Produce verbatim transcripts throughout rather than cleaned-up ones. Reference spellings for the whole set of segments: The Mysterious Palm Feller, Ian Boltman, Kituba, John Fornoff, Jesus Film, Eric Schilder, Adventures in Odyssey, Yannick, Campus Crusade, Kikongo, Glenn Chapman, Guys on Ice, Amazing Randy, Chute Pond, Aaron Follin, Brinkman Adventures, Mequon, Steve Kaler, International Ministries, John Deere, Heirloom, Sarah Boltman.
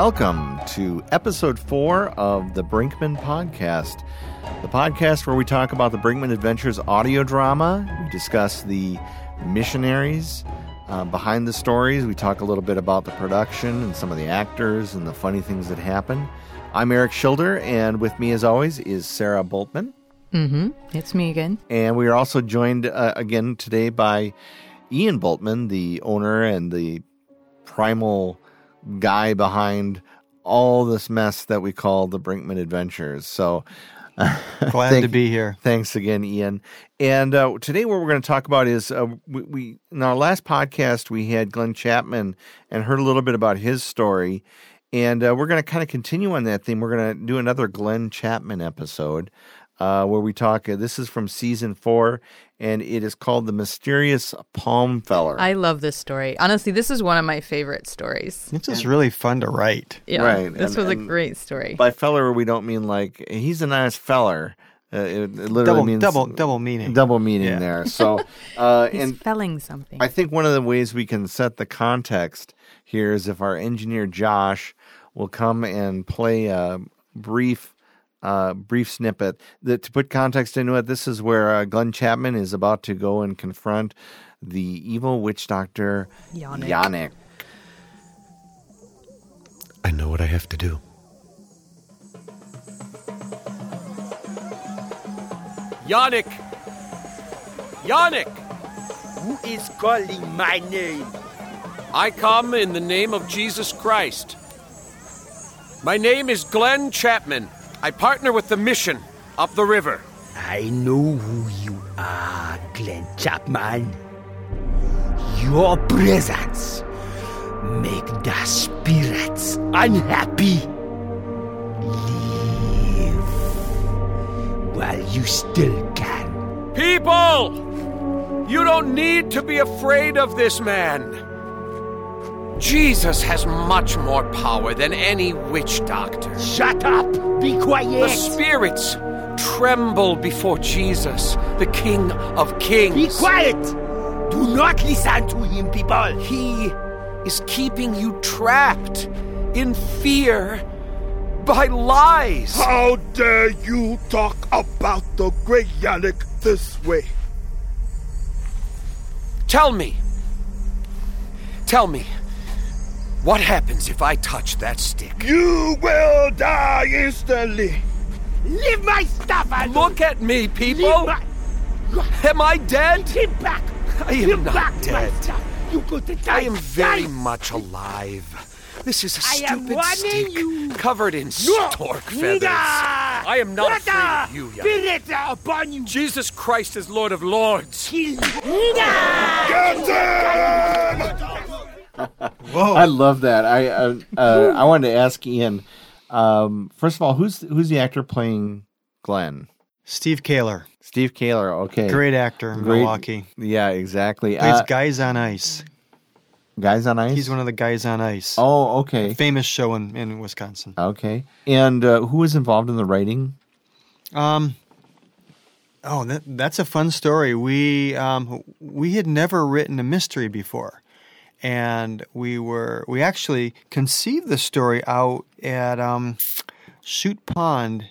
Welcome to episode four of the Brinkman Podcast, the podcast where we talk about the Brinkman Adventures audio drama. We discuss the missionaries uh, behind the stories. We talk a little bit about the production and some of the actors and the funny things that happen. I'm Eric Schilder, and with me as always is Sarah Boltman. Mm-hmm. It's me again. And we are also joined uh, again today by Ian Boltman, the owner and the primal guy behind all this mess that we call the Brinkman Adventures. So uh, glad thank, to be here. Thanks again, Ian. And uh, today what we're going to talk about is uh, we, we in our last podcast we had Glenn Chapman and heard a little bit about his story. And uh, we're going to kind of continue on that theme. We're going to do another Glenn Chapman episode uh, where we talk. Uh, this is from season four, and it is called The Mysterious Palm Feller. I love this story. Honestly, this is one of my favorite stories. It's just and, really fun to write. Yeah, right. This and, was a great story. By feller, we don't mean like he's a nice feller. Uh, it, it literally double, means double double meaning. Double meaning yeah. there. So uh, he's and felling something. I think one of the ways we can set the context here is if our engineer Josh will come and play a brief, uh, brief snippet. That, to put context into it, this is where uh, Glenn Chapman is about to go and confront the evil witch doctor, Yannick. Yannick. I know what I have to do. Yannick! Yannick! Who is calling my name? I come in the name of Jesus Christ. My name is Glenn Chapman. I partner with the mission up the river. I know who you are, Glenn Chapman. Your presence make the spirits unhappy. Live while you still can. People! You don't need to be afraid of this man. Jesus has much more power than any witch doctor. Shut up! Be quiet! The spirits tremble before Jesus, the King of Kings. Be quiet! Do not listen to him, people! He is keeping you trapped in fear by lies. How dare you talk about the great Yannick this way? Tell me. Tell me. What happens if I touch that stick? You will die instantly. Leave my stuff alone. Look at me, people. My... Am I dead? Get back. I am Get not back dead. You go to die. I am very die. much alive. This is a I stupid stick you. covered in no. stork feathers. No. I am not Brother. afraid of you, Yannick. Spirit upon you. Jesus Christ is Lord of Lords. Kill no. Get him! Whoa. I love that. I uh, uh, I wanted to ask Ian. Um, first of all, who's who's the actor playing Glenn? Steve Kaler. Steve Kaler. Okay, great actor, in great, Milwaukee. Yeah, exactly. Plays uh, Guys on Ice. Guys on Ice. He's one of the Guys on Ice. Oh, okay. Famous show in, in Wisconsin. Okay, and uh, who was involved in the writing? Um. Oh, that, that's a fun story. We um we had never written a mystery before. And we were we actually conceived the story out at um, Chute Pond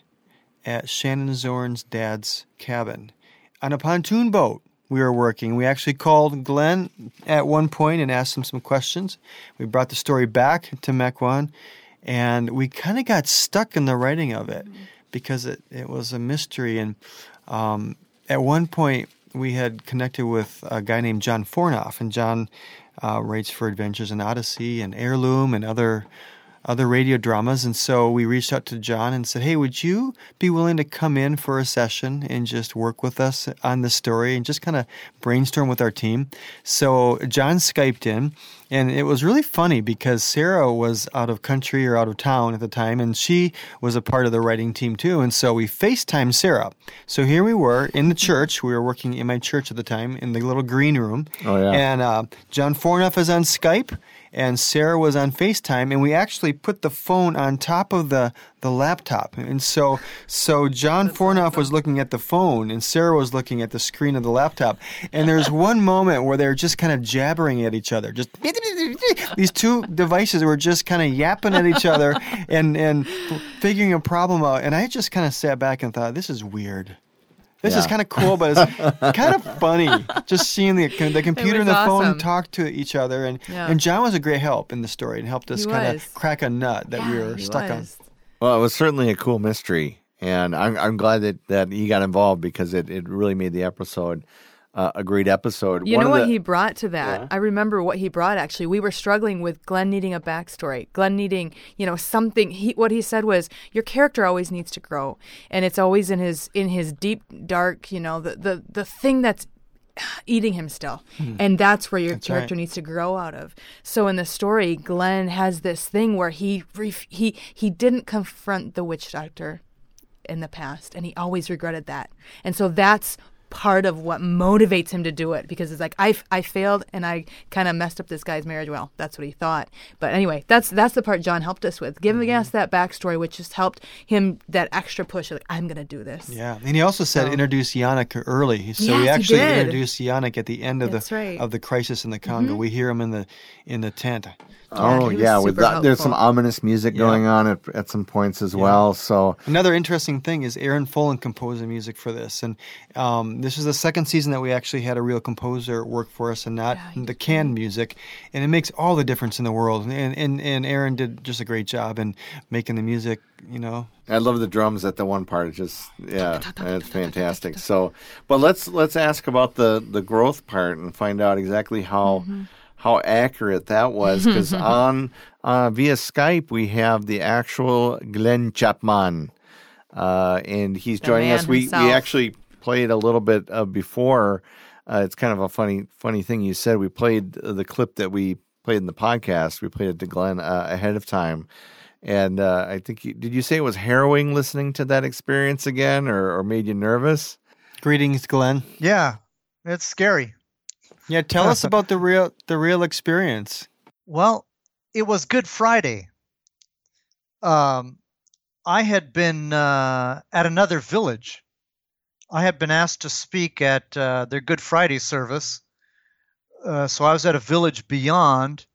at Shannon Zorn's dad's cabin on a pontoon boat. We were working. We actually called Glenn at one point and asked him some questions. We brought the story back to Mequon, and we kind of got stuck in the writing of it because it, it was a mystery. And um, at one point, we had connected with a guy named John Fornoff, and John. Uh, writes for Adventures in Odyssey and Heirloom and other other radio dramas. And so we reached out to John and said, hey, would you be willing to come in for a session and just work with us on this story and just kind of brainstorm with our team? So John Skyped in, and it was really funny because Sarah was out of country or out of town at the time, and she was a part of the writing team too. And so we FaceTimed Sarah. So here we were in the church. We were working in my church at the time in the little green room. Oh, yeah. And uh, John Fornoff is on Skype, and Sarah was on FaceTime, and we actually put the phone on top of the, the laptop. And so so John Fornoff was looking at the phone, and Sarah was looking at the screen of the laptop. And there's one moment where they're just kind of jabbering at each other. Just these two devices were just kind of yapping at each other and, and figuring a problem out. And I just kind of sat back and thought, this is weird. This yeah. is kind of cool, but it's kind of funny just seeing the the computer and the awesome. phone talk to each other. And yeah. and John was a great help in the story and helped us kind of crack a nut that yeah, we were stuck was. on. Well, it was certainly a cool mystery, and I'm I'm glad that, that he got involved because it, it really made the episode uh, a great episode. You One know what the, he brought to that? Yeah. I remember what he brought, actually. We were struggling with Glenn needing a backstory, Glenn needing, you know, something. He, what he said was, your character always needs to grow, and it's always in his in his deep, dark, you know, the, the, the thing that's eating him still. Hmm. And that's where your that's character right. needs to grow out of. So in the story, Glenn has this thing where he he he didn't confront the witch doctor in the past, and he always regretted that. And so that's part of what motivates him to do it, because it's like, I, I failed and I kind of messed up this guy's marriage. Well, that's what he thought. But anyway, that's that's the part John helped us with, giving mm-hmm. us that backstory, which just helped him that extra push. Like, I'm going to do this. Yeah, and he also said so, introduce Yannick early. So yes, we actually introduced Yannick at the end of that's the right. of the crisis in the Congo. Mm-hmm. We hear him in the in the tent. Yeah, oh yeah, with that, there's some ominous music yeah. going on at, at some points as yeah. well. So another interesting thing is Aaron Follin composed the music for this, and um, this is the second season that we actually had a real composer work for us and not yeah, the canned music, and it makes all the difference in the world. And and and Aaron did just a great job in making the music. You know, I love the drums at the one part. It's just yeah, it's fantastic. So, but let's let's ask about the the growth part and find out exactly how. Mm-hmm. How accurate that was, because on uh, via Skype we have the actual Glenn Chapman, uh, and he's the joining us. We himself. we actually played a little bit uh, before. Uh, it's kind of a funny funny thing you said. We played the clip that we played in the podcast. We played it to Glenn uh, ahead of time, and uh, I think he, did you say it was harrowing listening to that experience again, or, or made you nervous? Greetings, Glenn. Yeah, it's scary. Yeah, tell us about the real the real experience. Well, it was Good Friday. Um, I had been uh, at another village. I had been asked to speak at uh, their Good Friday service. Uh, so I was at a village beyond,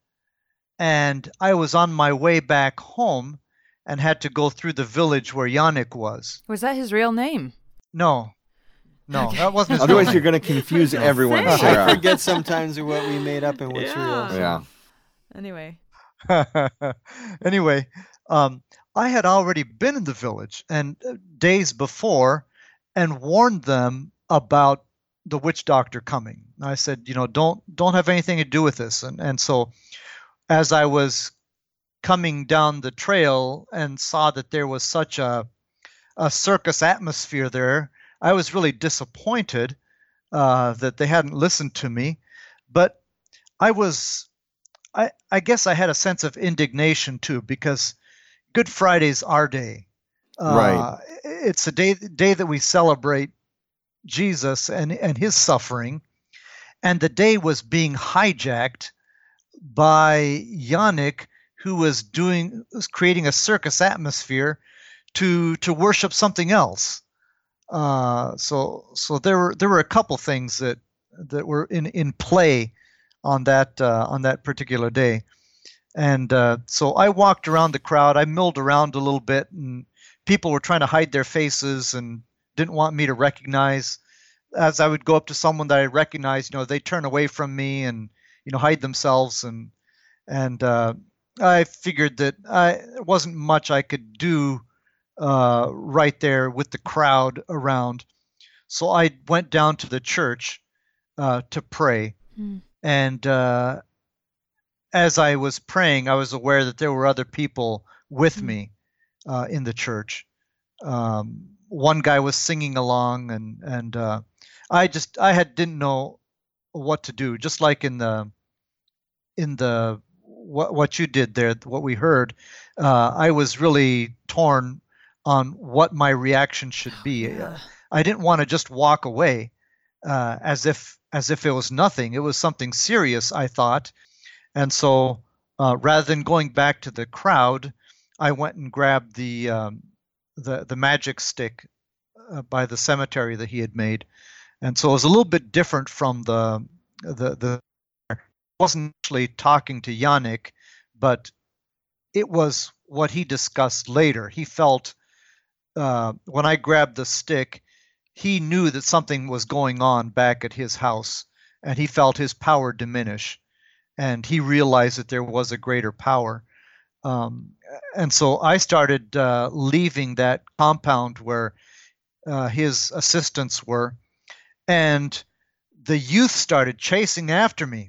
and I was on my way back home and had to go through the village where Yannick was. Was that his real name? No. No, okay. that wasn't. Otherwise, story. You're going to confuse everyone. Sarah. I forget sometimes what we made up and what's yeah. real. Yeah. Anyway. anyway, um, I had already been in the village and uh, days before, and warned them about the witch doctor coming. And I said, you know, don't don't have anything to do with this. And and so, as I was coming down the trail and saw that there was such a a circus atmosphere there. I was really disappointed uh, that they hadn't listened to me, but I was, I, I guess I had a sense of indignation too, because Good Friday's our day. Uh, right. It's a day day that we celebrate Jesus and, and his suffering, and the day was being hijacked by Yannick, who was doing was creating a circus atmosphere to to worship something else. Uh, so, so there were there were a couple things that that were in, in play on that uh, on that particular day, and uh, so I walked around the crowd. I milled around a little bit, and people were trying to hide their faces and didn't want me to recognize. As I would go up to someone that I recognized, you know, they turn away from me and you know hide themselves, and and uh, I figured that I there wasn't much I could do. Uh, right there with the crowd around. So I went down to the church uh, to pray. Mm. And uh, as I was praying, I was aware that there were other people with mm. me uh, in the church. Um, one guy was singing along, and, and uh, I just I had didn't know what to do, just like in the in the what, what you did there, what we heard. Uh, I was really torn on what my reaction should be. Yeah. I didn't want to just walk away uh, as if as if it was nothing. It was something serious, I thought. And so uh, rather than going back to the crowd, I went and grabbed the um, the, the magic stick uh, by the cemetery that he had made, and so it was a little bit different from the the the. I wasn't actually talking to Yannick, but it was what he discussed later. He felt uh, when I grabbed the stick, he knew that something was going on back at his house, and he felt his power diminish, and he realized that there was a greater power. Um, and so I started uh, leaving that compound where uh, his assistants were, and the youth started chasing after me.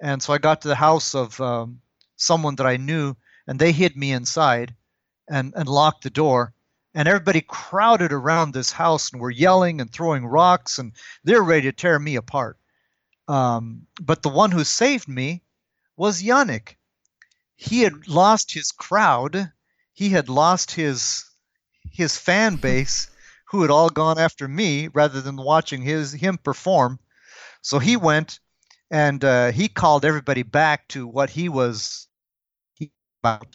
And so I got to the house of um, someone that I knew, and they hid me inside and, and locked the door. And everybody crowded around this house and were yelling and throwing rocks, and they're ready to tear me apart. Um, but the one who saved me was Yannick. He had lost his crowd. He had lost his his fan base, who had all gone after me rather than watching his him perform. So he went and uh, he called everybody back to what he was about.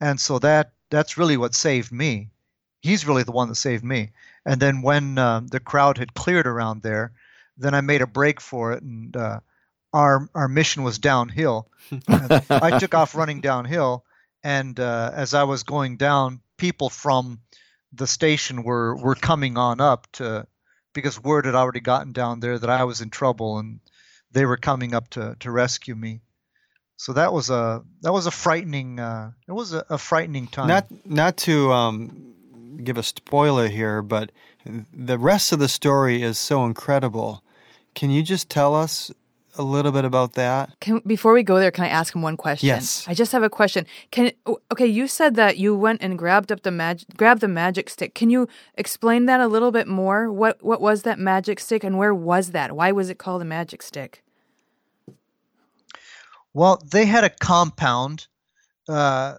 And so that that's really what saved me. He's really the one that saved me. And then when uh, the crowd had cleared around there, then I made a break for it, and uh, our our mission was downhill. I took off running downhill, and uh, as I was going down, people from the station were, were coming on up to, because word had already gotten down there that I was in trouble, and they were coming up to, to rescue me. So that was a that was a frightening uh, it was a, a frightening time. Not not to um, give a spoiler here, but the rest of the story is so incredible. Can you just tell us a little bit about that? Can, before we go there, can I ask him one question? Yes. I just have a question. Can okay, you said that you went and grabbed up the mag- grabbed the magic stick. Can you explain that a little bit more? What what was that magic stick, and where was that? Why was it called a magic stick? Well, they had a compound. Uh,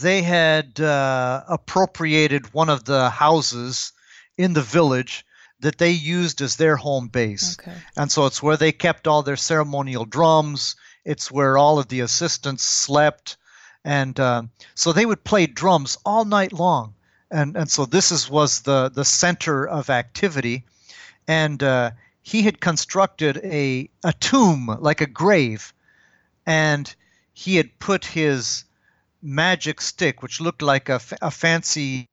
they had uh, appropriated one of the houses in the village that they used as their home base. Okay. And so it's where they kept all their ceremonial drums. It's where all of the assistants slept. And um, so they would play drums all night long. And and so this is, was the, the center of activity. And uh, he had constructed a, a tomb, like a grave. And he had put his magic stick, which looked like a, f- a fancy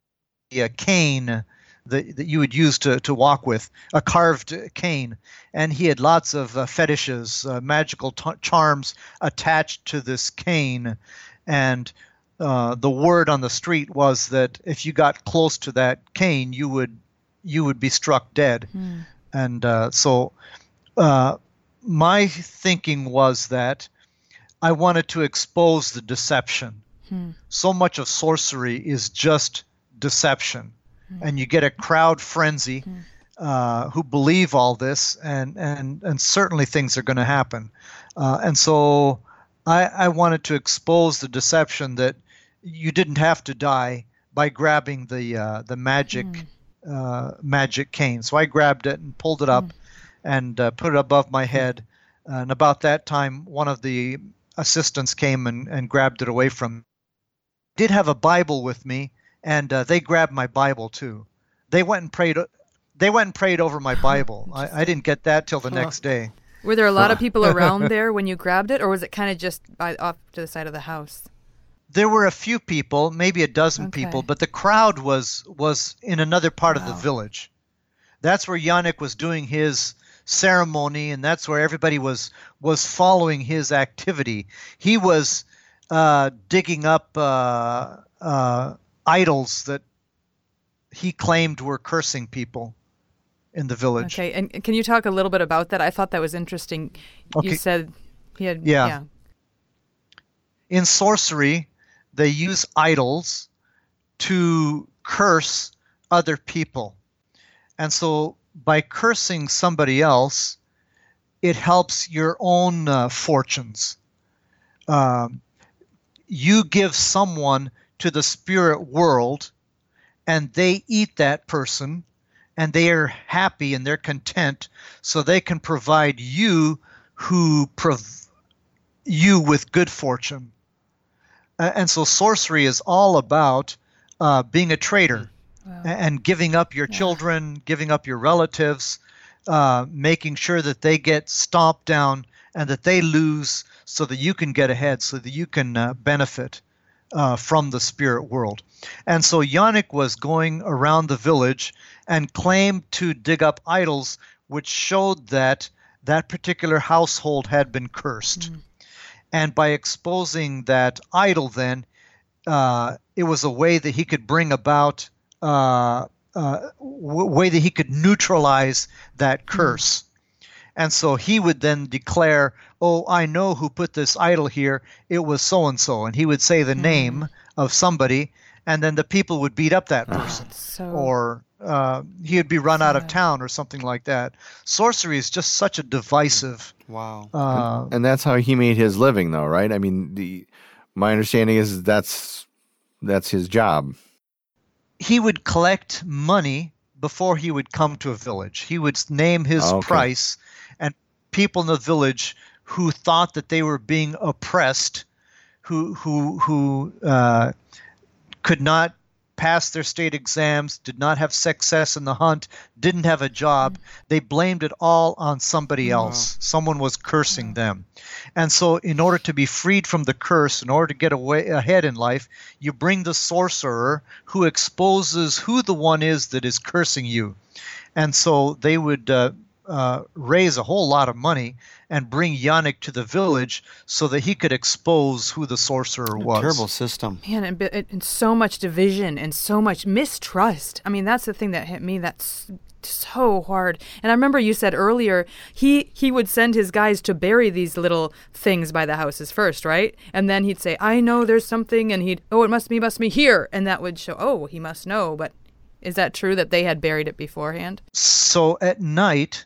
a cane, that that you would use to, to walk with, a carved cane. And he had lots of uh, fetishes, uh, magical t- charms attached to this cane. And uh, the word on the street was that if you got close to that cane, you would you would be struck dead. Hmm. And uh, so uh, my thinking was that I wanted to expose the deception. Hmm. So much of sorcery is just deception. And you get a crowd frenzy uh, who believe all this, and, and, and certainly things are going to happen. Uh, and so I, I wanted to expose the deception that you didn't have to die by grabbing the uh, the magic mm. uh, magic cane. So I grabbed it and pulled it up mm. and uh, put it above my head. And about that time, one of the assistants came and, and grabbed it away from me. I did have a Bible with me. And uh, they grabbed my Bible too. They went and prayed. They went and prayed over my Bible. I, I didn't get that till the huh. next day. Were there a lot huh. of people around there when you grabbed it, or was it kind of just by, off to the side of the house? There were a few people, maybe a dozen okay. people, but the crowd was was in another part wow. of the village. That's where Yannick was doing his ceremony, and that's where everybody was was following his activity. He was uh, digging up. Uh, uh, idols that he claimed were cursing people in the village. Okay, and can you talk a little bit about that? I thought that was interesting. Okay. You said he had... Yeah. yeah. In sorcery, they use idols to curse other people. And so by cursing somebody else, it helps your own uh, fortunes. Um, you give someone to the spirit world, and they eat that person, and they are happy and they're content, so they can provide you who prov- you with good fortune. Uh, and so sorcery is all about uh, being a traitor. Wow. And giving up your children, yeah. giving up your relatives, uh, making sure that they get stomped down and that they lose so that you can get ahead, so that you can uh, benefit uh, from the spirit world. And so Yannick was going around the village and claimed to dig up idols, which showed that that particular household had been cursed. Mm. And by exposing that idol then, uh, it was a way that he could bring about Uh, uh, w- way that he could neutralize that curse. And so he would then declare, oh, I know who put this idol here. It was so-and-so. And he would say the mm. name of somebody, and then the people would beat up that person. Oh, so or uh, he would be run sad. out of town or something like that. Sorcery is just such a divisive. Wow. Uh, and, and that's how he made his living, though, right? I mean, the, my understanding is that's that's his job. He would collect money before he would come to a village. He would name his oh, okay. price, and people in the village who thought that they were being oppressed, who who who uh, could not pass their state exams, did not have success in the hunt, didn't have a job, they blamed it all on somebody else. Wow. Someone was cursing them. And so in order to be freed from the curse, in order to get away ahead in life, you bring the sorcerer who exposes who the one is that is cursing you. And so they would uh, uh, raise a whole lot of money and bring Yannick to the village so that he could expose who the sorcerer was. A terrible system. Man, and, and so much division and so much mistrust. I mean, that's the thing that hit me. That's so hard. And I remember you said earlier, he, he would send his guys to bury these little things by the houses first, right? And then he'd say, I know there's something, and he'd, oh, it must be, must be here. And that would show, oh, he must know. But is that true that they had buried it beforehand? So at night,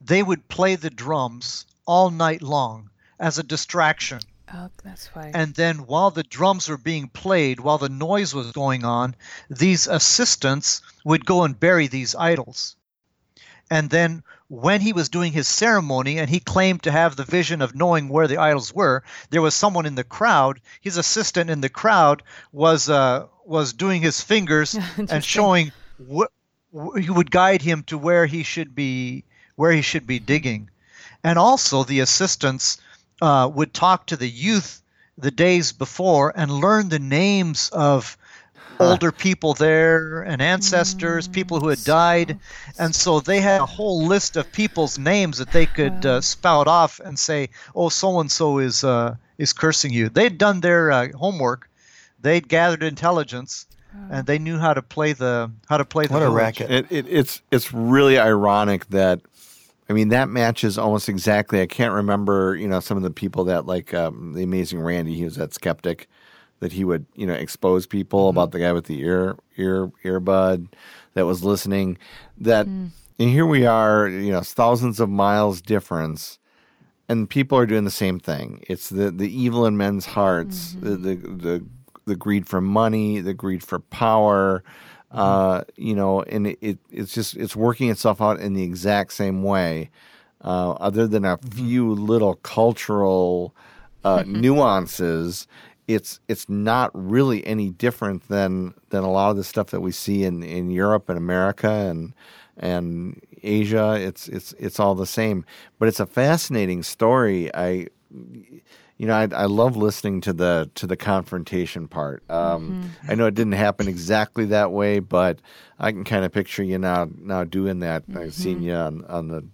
they would play the drums all night long as a distraction. Oh, that's why. And then while the drums were being played, while the noise was going on, these assistants would go and bury these idols. And then when he was doing his ceremony and he claimed to have the vision of knowing where the idols were, there was someone in the crowd. His assistant in the crowd was uh, was doing his fingers and showing what he would guide him to where he should be where he should be digging. And also the assistants uh, would talk to the youth the days before and learn the names of huh. older people there and ancestors, mm, people who had so, died. And so they had a whole list of people's names that they could uh, spout off and say, oh, so-and-so is uh, is cursing you. They'd done their uh, homework. They'd gathered intelligence. And they knew how to play the how to play the what a racket. It, it, it's it's really ironic that, I mean, that matches almost exactly. I can't remember, you know, some of the people that like um, the Amazing Randy. He was that skeptic that he would, you know, expose people mm-hmm. about the guy with the ear ear earbud that was listening. That mm-hmm. and here we are, you know, thousands of miles difference, and people are doing the same thing. It's the, the evil in men's hearts. Mm-hmm. The the, the the greed for money, the greed for power, mm-hmm. uh, you know, and it, it it's just it's working itself out in the exact same way, uh, other than a few little cultural uh, nuances. It's it's not really any different than than a lot of the stuff that we see in, in Europe and America and and Asia. It's it's it's all the same, but it's a fascinating story. I. You know, I, I love listening to the to the confrontation part. Um, mm-hmm. I know it didn't happen exactly that way, but I can kind of picture you now now doing that. Mm-hmm. I've seen you on, on the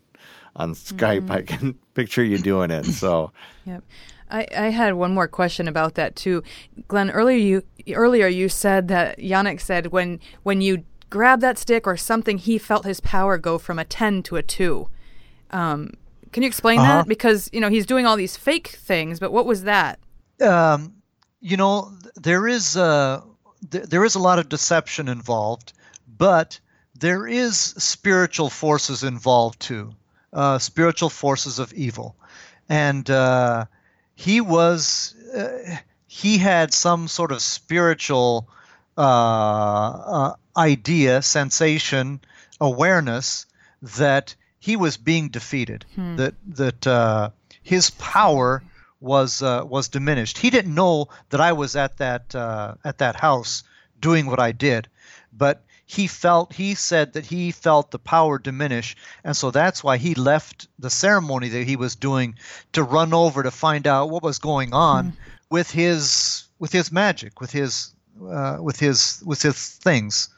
on Skype. Mm-hmm. I can picture you doing it. So, yep. I, I had one more question about that too, Glenn. Earlier you earlier you said that Yannick said when when you grabbed that stick or something, he felt his power go from a ten to a two. Um, Can you explain uh-huh. that? Because, you know, he's doing all these fake things, but what was that? Um, you know, there is a, th- there is a lot of deception involved, but there is spiritual forces involved too, uh, spiritual forces of evil. And uh, he was, uh, he had some sort of spiritual uh, uh, idea, sensation, awareness that he was being defeated, hmm. that that uh, his power was uh, was diminished. He didn't know that I was at that uh, at that house doing what I did, but he felt he said that he felt the power diminish, and so that's why he left the ceremony that he was doing to run over to find out what was going on mm. with his with his magic, with his uh, with his with his things.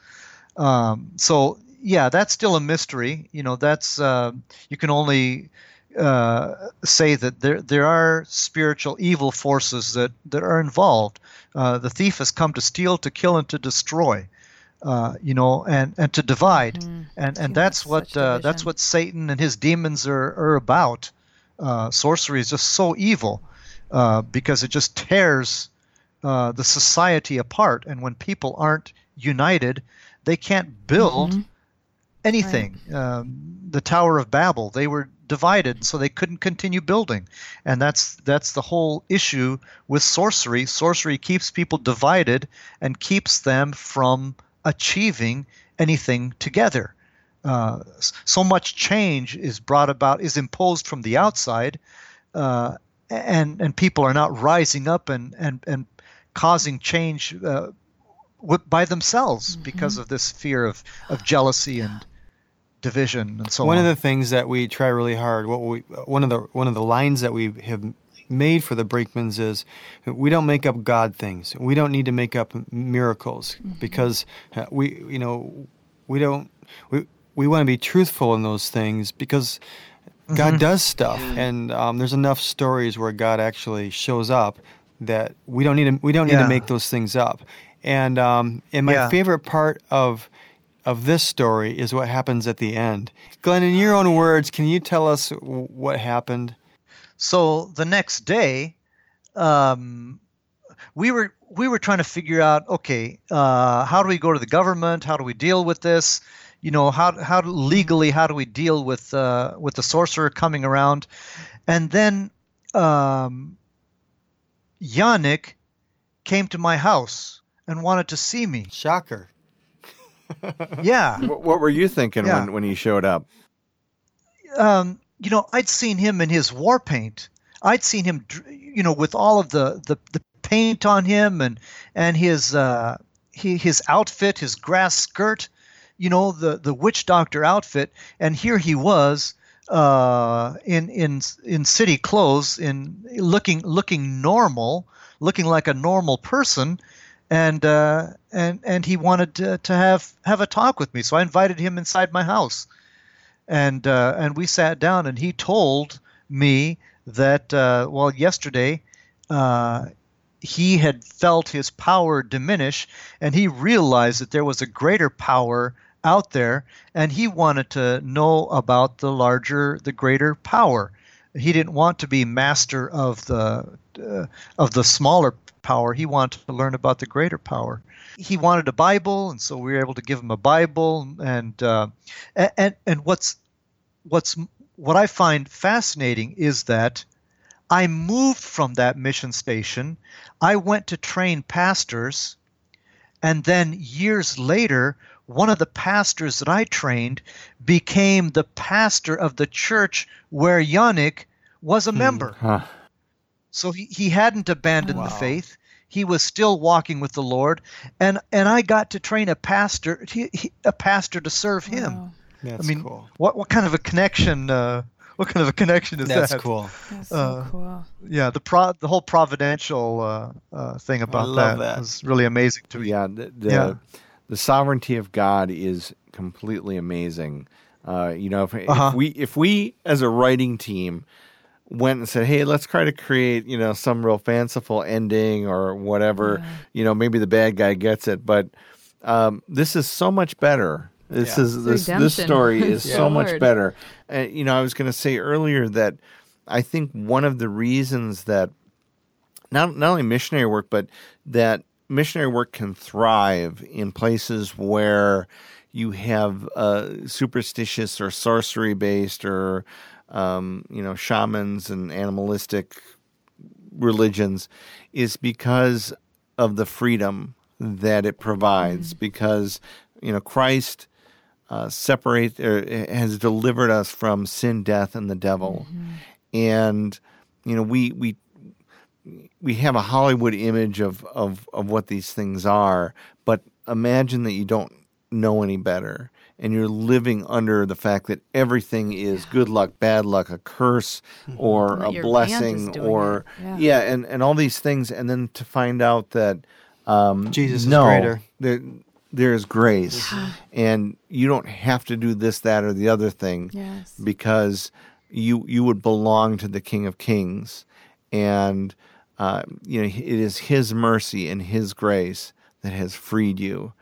Um, so yeah, that's still a mystery. You know, that's uh, you can only. Uh, say that there there are spiritual evil forces that, that are involved. Uh, the thief has come to steal, to kill, and to destroy, uh, you know, and, and to divide. Mm, and and that's what uh, that's what Satan and his demons are, are about. Uh, sorcery is just so evil uh, because it just tears uh, the society apart. And when people aren't united, they can't build mm-hmm. anything. Right. Um, the Tower of Babel, they were divided, so they couldn't continue building, and that's that's the whole issue with sorcery. Sorcery keeps people divided and keeps them from achieving anything together. Uh, so much change is brought about, is imposed from the outside, uh, and and people are not rising up and and and causing change uh, by themselves mm-hmm. because of this fear of of jealousy and. Division and so on. One of the things that we try really hard, what we one of the one of the lines that we have made for the Brinkmans is, we don't make up God things. We don't need to make up miracles mm-hmm. because we, you know, we don't. We we want to be truthful in those things because mm-hmm. God does stuff, and um, there's enough stories where God actually shows up that we don't need to we don't need yeah. to make those things up. And um, and my yeah. favorite part of of this story is what happens at the end. Glenn, in your own words, can you tell us what happened? So the next day, um, we were we were trying to figure out, okay, uh, how do we go to the government? How do we deal with this? You know, how how do, legally how do we deal with uh, with the sorcerer coming around? And then um, Yannick came to my house and wanted to see me. Shocker. Yeah. What were you thinking yeah. when, when he showed up? Um, you know, I'd seen him in his war paint. I'd seen him, you know, with all of the, the, the paint on him and and his uh, he, his outfit, his grass skirt, you know, the, the witch doctor outfit. And here he was uh, in in in city clothes, in looking looking normal, looking like a normal person. And uh, and and he wanted to, to have, have a talk with me, so I invited him inside my house, and uh, and we sat down. And he told me that uh, well, yesterday uh, he had felt his power diminish, and he realized that there was a greater power out there, and he wanted to know about the larger, the greater power. He didn't want to be master of the uh, of the smaller power. He wanted to learn about the greater power. He wanted a Bible, and so we were able to give him a Bible. And uh, and and what's what's what I find fascinating is that I moved from that mission station. I went to train pastors, and then years later, one of the pastors that I trained became the pastor of the church where Yannick was a hmm, member. Huh. So he, he hadn't abandoned wow. the faith. He was still walking with the Lord, and and I got to train a pastor he, he, a pastor to serve wow. him. That's I mean, cool. what what kind of a connection? Uh, what kind of a connection is That's that? Cool. That's cool. Uh, so cool. Yeah, the pro the whole providential uh, uh, thing about I love that, that was really amazing to me. Yeah, the, the, yeah. The sovereignty of God is completely amazing. Uh, you know, if, uh-huh. if we if we as a writing team went and said, hey, let's try to create, you know, some real fanciful ending or whatever, yeah. you know, maybe the bad guy gets it, but um, this is so much better. This yeah. is this, this story is yeah. so much better. Uh, you know, I was going to say earlier that I think one of the reasons that not not only missionary work, but that missionary work can thrive in places where you have uh, superstitious or sorcery-based or Um, you know, shamans and animalistic religions is because of the freedom that it provides. Mm-hmm. Because, you know, Christ uh, separate er, has delivered us from sin, death, and the devil. Mm-hmm. And, you know, we we we have a Hollywood image of, of, of what these things are, but imagine that you don't know any better and you're living under the fact that everything is good luck, bad luck, a curse or a blessing or yeah. yeah, and, and all these things. And then to find out that um, Jesus no, is greater. There, there's grace and you don't have to do this, that, or the other thing yes. because you, you would belong to the King of Kings. And, uh, you know, it is his mercy and his grace that has freed you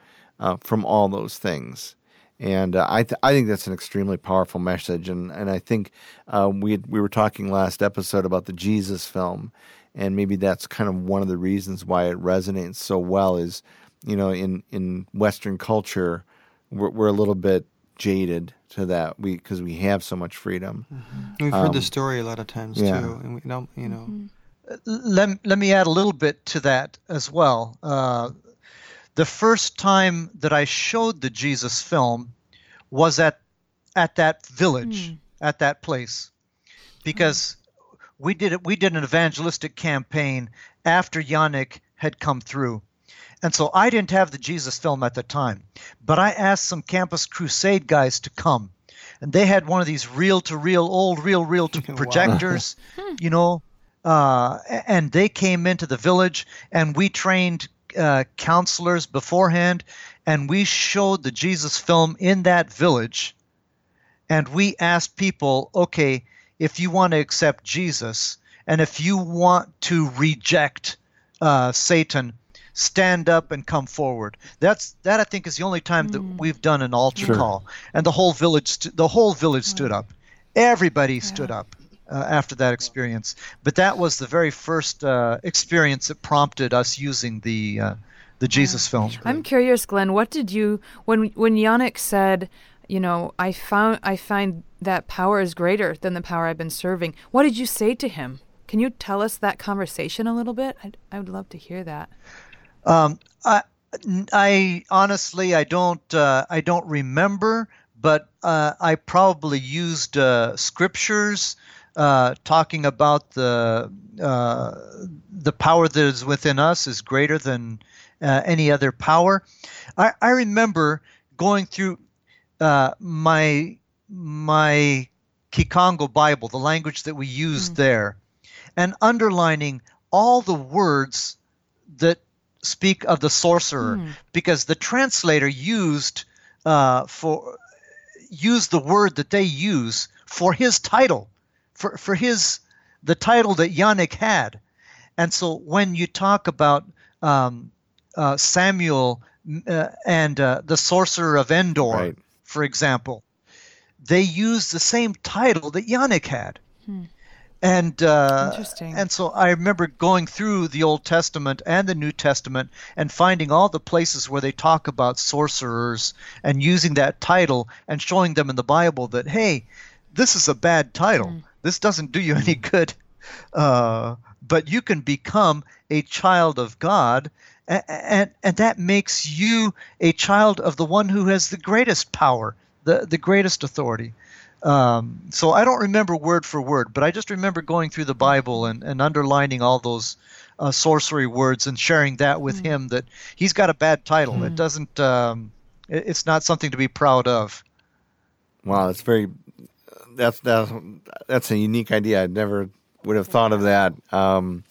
uh, from all those things. And uh, I th- I think that's an extremely powerful message. And, and I think uh, we had, we were talking last episode about the Jesus film, and maybe that's kind of one of the reasons why it resonates so well is, you know, in, in Western culture, we're, we're a little bit jaded to that we because we have so much freedom. Mm-hmm. We've um, heard the story a lot of times, yeah. too. And we don't, you know. Mm-hmm. Let, let me add a little bit to that as well. Uh The first time that I showed the Jesus film was at at that village, mm. at that place, because mm. we did we did an evangelistic campaign after Yannick had come through, and so I didn't have the Jesus film at the time, but I asked some Campus Crusade guys to come, and they had one of these reel-to-reel old reel-reel-to projectors, wow. you know, uh, and they came into the village, and we trained. Uh, counselors beforehand, and we showed the Jesus film in that village, and we asked people, okay, if you want to accept Jesus and if you want to reject uh, Satan, stand up and come forward. That's that I think is the only time mm. that we've done an altar sure. call, and the whole village st- the whole village wow. stood up. Everybody yeah. stood up. Uh, after that experience, but that was the very first uh, experience that prompted us using the uh, the Jesus yeah. film. I'm curious, Glenn, what did you when when Yannick said, you know, I found I find that power is greater than the power I've been serving. What did you say to him? Can you tell us that conversation a little bit? I'd, I would love to hear that. Um, I I honestly I don't uh, I don't remember, but uh, I probably used uh, scriptures. Uh, talking about the uh, the power that is within us is greater than uh, any other power. I, I remember going through uh, my my Kikongo Bible, the language that we use mm-hmm. there, and underlining all the words that speak of the sorcerer, mm-hmm. because the translator used uh, for used the word that they use for his title. For for his the title that Yannick had, and so when you talk about um, uh, Samuel uh, and uh, the sorcerer of Endor, right. for example, they use the same title that Yannick had, hmm. and uh, Interesting. and so I remember going through the Old Testament and the New Testament and finding all the places where they talk about sorcerers and using that title and showing them in the Bible that hey, this is a bad title. Hmm. This doesn't do you any good, uh, but you can become a child of God, and, and and that makes you a child of the one who has the greatest power, the, the greatest authority. Um, so I don't remember word for word, but I just remember going through the Bible and, and underlining all those uh, sorcery words and sharing that with mm. him that he's got a bad title. Mm. It doesn't. Um, it, it's not something to be proud of. Wow, that's very. That's, that's that's a unique idea. I never would have thought of that. Um,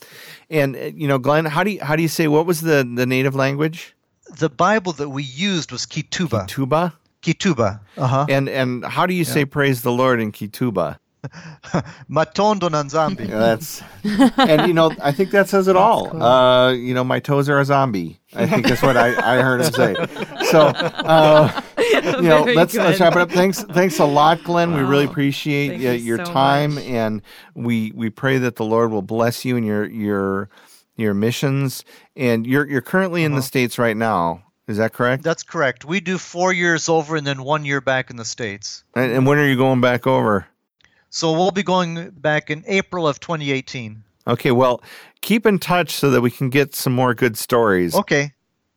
and you know, Glenn, how do you how do you say what was the, the native language? The Bible that we used was Kituba. Kituba. Kituba. Uh huh. And and how do you yeah. say praise the Lord in Kituba? Matondo nan zombie. That's and you know I think that says it that's all. Cool. Uh, you know, my toes are a zombie. I think that's what I, I heard him say. So. Uh, You know, let's, let's wrap it up. Thanks, thanks a lot, Glenn. Wow. We really appreciate uh, your so time, much. and we we pray that the Lord will bless you and your your your missions. And you're you're currently in uh-huh. the States right now. Is that correct? That's correct. We do four years over and then one year back in the States. And, and when are you going back over? So we'll be going back in April of twenty eighteen. Okay. Well, keep in touch so that we can get some more good stories. Okay.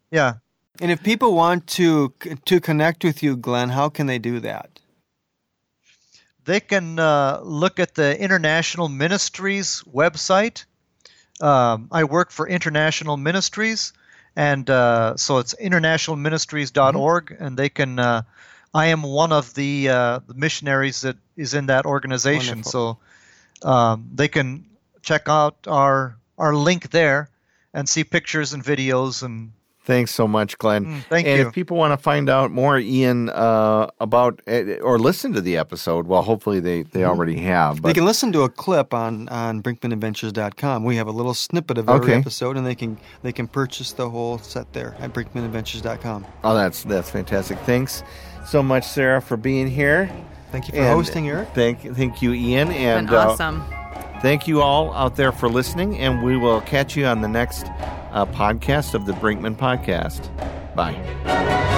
Yeah. And if people want to to connect with you, Glenn, how can they do that? They can uh, look at the International Ministries website, Um, I work for International Ministries, and uh, so it's international ministries dot org, mm-hmm. and they can. Uh, I am one of the, uh, the missionaries that is in that organization, Wonderful. so um, they can check out our our link there and see pictures and videos and. Thanks so much, Glenn. Mm, thank and you. And if people want to find out more, Ian, uh, about or listen to the episode, well, hopefully they, they mm. already have. But. They can listen to a clip on, on brinkman adventures dot com. We have a little snippet of every okay. episode, and they can they can purchase the whole set there at brinkman adventures dot com. Oh, that's that's fantastic. Thanks so much, Sarah, for being here. Thank you for and hosting, Eric. Thank thank you, Ian. It's and been awesome. Uh, thank you all out there for listening, and we will catch you on the next. A podcast of the Brinkman Podcast. Bye.